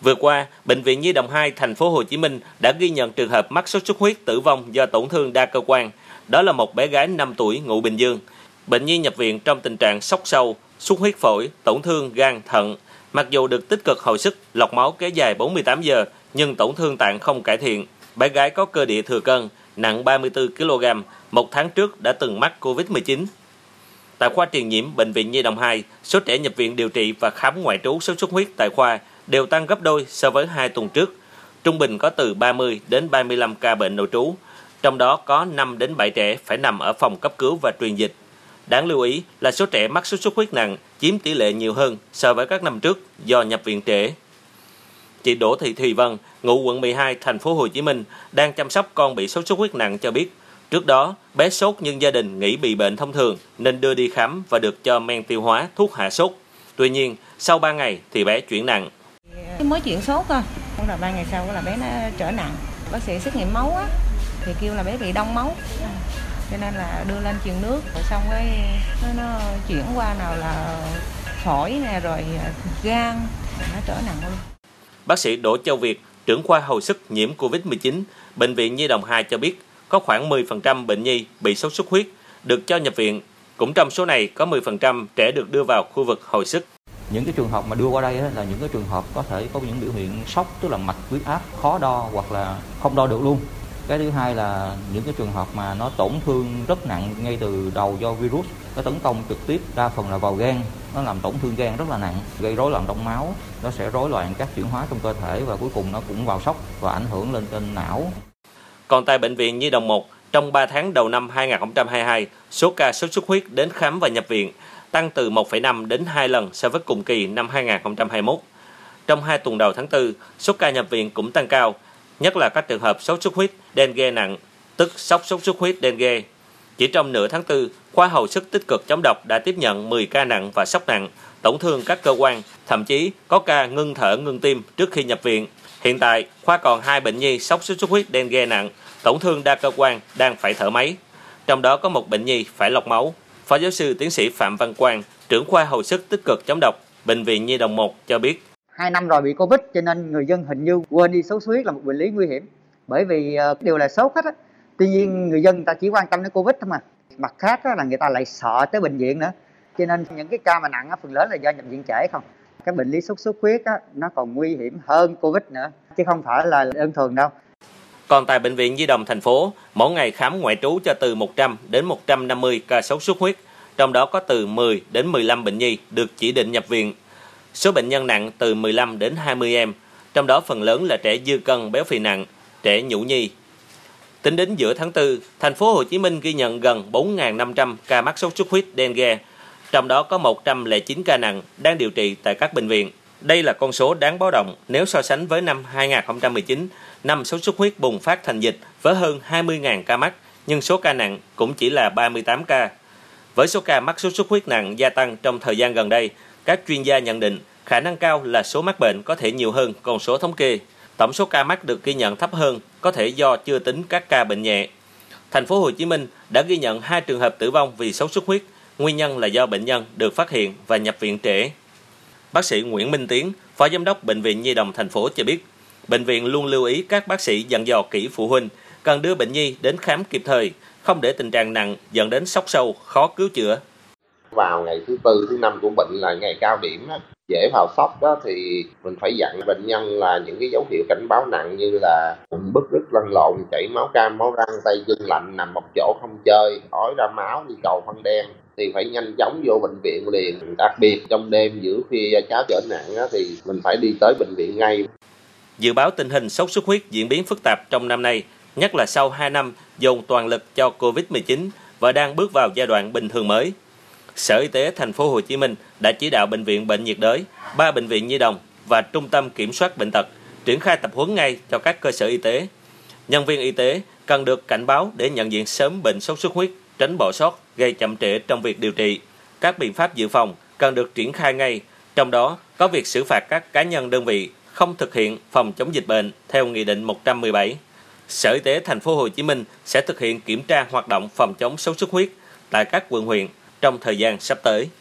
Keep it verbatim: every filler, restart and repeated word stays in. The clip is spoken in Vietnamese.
Vừa qua, Bệnh viện Nhi Đồng hai thành phố Hồ Chí Minh đã ghi nhận trường hợp mắc sốt xuất huyết tử vong do tổn thương đa cơ quan. Đó là một bé gái năm tuổi ngụ Bình Dương. Bệnh nhi nhập viện trong tình trạng sốc sâu, xuất huyết phổi, tổn thương gan, thận. Mặc dù được tích cực hồi sức, lọc máu kéo dài bốn mươi tám giờ nhưng tổn thương tạng không cải thiện. Bé gái có cơ địa thừa cân, nặng ba mươi tư ki lô gam, một tháng trước đã từng mắc Covid mười chín. Tại khoa truyền nhiễm Bệnh viện Nhi Đồng hai, số trẻ nhập viện điều trị và khám ngoại trú sốt xuất huyết tại khoa đều tăng gấp đôi so với hai tuần trước. Trung bình có từ ba mươi đến ba mươi lăm ca bệnh nội trú, trong đó có năm đến bảy trẻ phải nằm ở phòng cấp cứu và truyền dịch. Đáng lưu ý là số trẻ mắc sốt xuất huyết nặng chiếm tỷ lệ nhiều hơn so với các năm trước do nhập viện trễ. Chị Đỗ Thị Thùy Vân, ngụ quận mười hai, thành phố Hồ Chí Minh, đang chăm sóc con bị sốt xuất huyết nặng cho biết, trước đó bé sốt nhưng gia đình nghĩ bị bệnh thông thường nên đưa đi khám và được cho men tiêu hóa, thuốc hạ sốt. Tuy nhiên, sau ba ngày thì bé chuyển nặng. Mới chuyển sốt thôi, không là ba ngày sau là bé nó trở nặng. Bác sĩ xét nghiệm máu á, thì kêu là bé bị đông máu, cho nên là đưa lên truyền nước, rồi xong cái nó, nó chuyển qua nào là phổi nè, rồi gan, rồi nó trở nặng luôn. Bác sĩ Đỗ Châu Việt, trưởng khoa hồi sức nhiễm Covid mười chín, Bệnh viện Nhi Đồng hai cho biết có khoảng mười phần trăm bệnh nhi bị sốt xuất huyết được cho nhập viện. Cũng trong số này có mười phần trăm trẻ được đưa vào khu vực hồi sức. Những cái trường hợp mà đưa qua đây là những cái trường hợp có thể có những biểu hiện sốc, tức là mạch huyết áp khó đo hoặc là không đo được luôn. Cái thứ hai là những cái trường hợp mà nó tổn thương rất nặng ngay từ đầu do virus, nó tấn công trực tiếp đa phần là vào gan, nó làm tổn thương gan rất là nặng, gây rối loạn đông máu, nó sẽ rối loạn các chuyển hóa trong cơ thể và cuối cùng nó cũng vào sốc và ảnh hưởng lên trên não. Còn tại Bệnh viện Nhi Đồng một, trong ba tháng đầu năm hai nghìn không trăm hai mươi hai, số ca sốt xuất huyết đến khám và nhập viện tăng từ một phẩy năm đến hai lần so với cùng kỳ năm hai nghìn không trăm hai mươi mốt. Trong hai tuần đầu tháng tư, số ca nhập viện cũng tăng cao, nhất là các trường hợp sốt xuất huyết Dengue nặng, tức sốc sốt xuất huyết Dengue. Chỉ trong nửa tháng tư, khoa hồi sức tích cực chống độc đã tiếp nhận mười ca nặng và sốc nặng, tổn thương các cơ quan, thậm chí có ca ngưng thở, ngưng tim trước khi nhập viện. Hiện tại, khoa còn hai bệnh nhi sốc sốt xuất huyết Dengue nặng, tổn thương đa cơ quan đang phải thở máy. Trong đó có một bệnh nhi phải lọc máu. Phó giáo sư tiến sĩ Phạm Văn Quang, trưởng khoa hồi sức tích cực chống độc, Bệnh viện Nhi Đồng một cho biết. Hai năm rồi bị Covid cho nên người dân hình như quên đi sốt xuất huyết là một bệnh lý nguy hiểm. Bởi vì đều là sốt hết á. Tuy nhiên người dân ta chỉ quan tâm đến Covid thôi mà. Mặt khác là người ta lại sợ tới bệnh viện nữa. Cho nên những cái ca mà nặng á, phần lớn là do nhập viện trễ không. Các bệnh lý sốt xuất huyết á, nó còn nguy hiểm hơn Covid nữa. Chứ không phải là đơn thường đâu. Còn tại Bệnh viện Nhi Đồng thành phố, mỗi ngày khám ngoại trú cho từ một trăm đến một trăm năm mươi ca sốt xuất huyết, trong đó có từ mười đến mười lăm bệnh nhi được chỉ định nhập viện. Số bệnh nhân nặng từ mười lăm đến hai mươi em, trong đó phần lớn là trẻ dư cân béo phì nặng, trẻ nhũ nhi. Tính đến giữa tháng tư, thành phố Hồ Chí Minh ghi nhận gần bốn nghìn năm trăm ca mắc sốt xuất huyết Dengue, trong đó có một trăm lẻ chín ca nặng đang điều trị tại các bệnh viện. Đây là con số đáng báo động nếu so sánh với năm hai nghìn không trăm mười chín, năm sốt xuất huyết bùng phát thành dịch với hơn hai mươi nghìn ca mắc, nhưng số ca nặng cũng chỉ là ba mươi tám ca. Với số ca mắc sốt xuất huyết nặng gia tăng trong thời gian gần đây, các chuyên gia nhận định khả năng cao là số mắc bệnh có thể nhiều hơn con số thống kê. Tổng số ca mắc được ghi nhận thấp hơn có thể do chưa tính các ca bệnh nhẹ. Thành phố Hồ Chí Minh đã ghi nhận hai trường hợp tử vong vì sốt xuất huyết, nguyên nhân là do bệnh nhân được phát hiện và nhập viện trễ. Bác sĩ Nguyễn Minh Tiến, Phó Giám đốc Bệnh viện Nhi Đồng thành phố cho biết, bệnh viện luôn lưu ý các bác sĩ dặn dò kỹ phụ huynh cần đưa bệnh nhi đến khám kịp thời, không để tình trạng nặng dẫn đến sốc sâu, khó cứu chữa. Vào ngày thứ tư, thứ năm của bệnh là ngày cao điểm, đó, dễ vào sốc đó thì mình phải dặn bệnh nhân là những cái dấu hiệu cảnh báo nặng như là bụng bứt rứt lăn lộn, chảy máu cam, máu răng, tay chân lạnh, nằm một chỗ không chơi, ói ra máu như cầu phân đen. Thì phải nhanh chóng vô bệnh viện liền, đặc biệt trong đêm giữa khi cháu trở nặng thì mình phải đi tới bệnh viện ngay. Dự báo tình hình sốt xuất huyết diễn biến phức tạp trong năm nay, nhất là sau hai năm dồn toàn lực cho Covid mười chín và đang bước vào giai đoạn bình thường mới. Sở Y tế thành phố Hồ Chí Minh đã chỉ đạo bệnh viện Bệnh nhiệt đới, ba bệnh viện Nhi Đồng và Trung tâm Kiểm soát bệnh tật triển khai tập huấn ngay cho các cơ sở y tế. Nhân viên y tế cần được cảnh báo để nhận diện sớm bệnh sốt xuất huyết, tránh bỏ sót, gây chậm trễ trong việc điều trị. Các biện pháp dự phòng cần được triển khai ngay, trong đó có việc xử phạt các cá nhân đơn vị không thực hiện phòng chống dịch bệnh theo Nghị định một trăm mười bảy. Sở Y tế thành phố Hồ Chí Minh sẽ thực hiện kiểm tra hoạt động phòng chống sốt xuất huyết tại các quận huyện trong thời gian sắp tới.